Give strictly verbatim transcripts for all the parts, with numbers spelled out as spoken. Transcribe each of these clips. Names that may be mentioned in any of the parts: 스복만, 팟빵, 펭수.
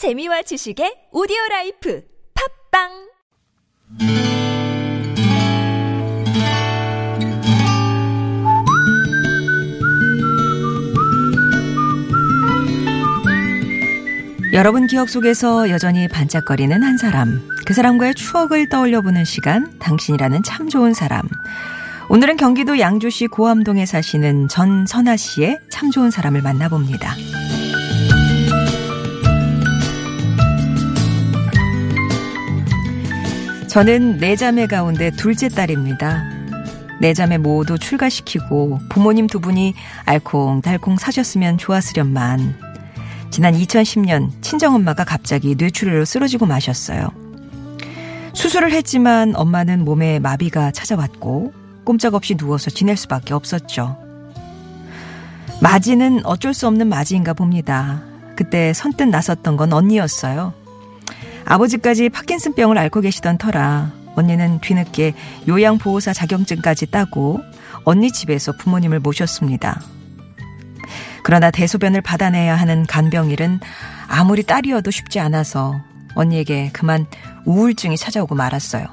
재미와 지식의 오디오라이프 팟빵 여러분 기억 속에서 여전히 반짝거리는 한 사람, 그 사람과의 추억을 떠올려보는 시간, 당신이라는 참 좋은 사람. 오늘은 경기도 양주시 고암동에 사시는 전선아 씨의 참 좋은 사람을 만나봅니다. 저는 네 자매 가운데 둘째 딸입니다. 네 자매 모두 출가시키고 부모님 두 분이 알콩달콩 사셨으면 좋았으련만 지난 이천십 년 친정엄마가 갑자기 뇌출혈로 쓰러지고 마셨어요. 수술을 했지만 엄마는 몸에 마비가 찾아왔고 꼼짝없이 누워서 지낼 수밖에 없었죠. 맞이는 어쩔 수 없는 맞이인가 봅니다. 그때 선뜻 나섰던 건 언니였어요. 아버지까지 파킨슨병을 앓고 계시던 터라 언니는 뒤늦게 요양보호사 자격증까지 따고 언니 집에서 부모님을 모셨습니다. 그러나 대소변을 받아내야 하는 간병일은 아무리 딸이어도 쉽지 않아서 언니에게 그만 우울증이 찾아오고 말았어요.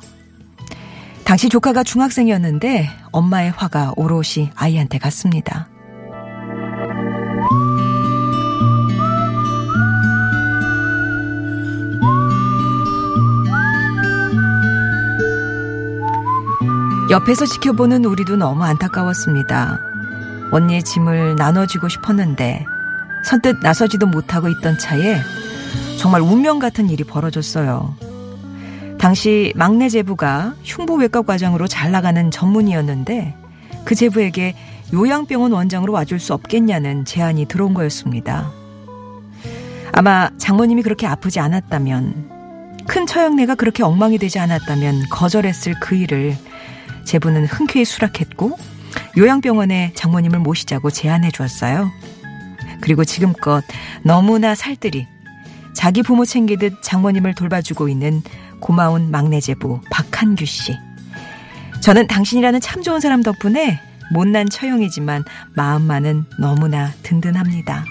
당시 조카가 중학생이었는데 엄마의 화가 오롯이 아이한테 갔습니다. 옆에서 지켜보는 우리도 너무 안타까웠습니다. 언니의 짐을 나눠주고 싶었는데 선뜻 나서지도 못하고 있던 차에 정말 운명 같은 일이 벌어졌어요. 당시 막내 제부가 흉부외과 과장으로 잘 나가는 전문의였는데 그 제부에게 요양병원 원장으로 와줄 수 없겠냐는 제안이 들어온 거였습니다. 아마 장모님이 그렇게 아프지 않았다면, 큰 처형례가 그렇게 엉망이 되지 않았다면 거절했을 그 일을 제부는 흔쾌히 수락했고 요양병원에 장모님을 모시자고 제안해 주었어요. 그리고 지금껏 너무나 살뜰히 자기 부모 챙기듯 장모님을 돌봐주고 있는 고마운 막내 제부 박한규 씨. 저는 당신이라는 참 좋은 사람 덕분에 못난 처형이지만 마음만은 너무나 든든합니다.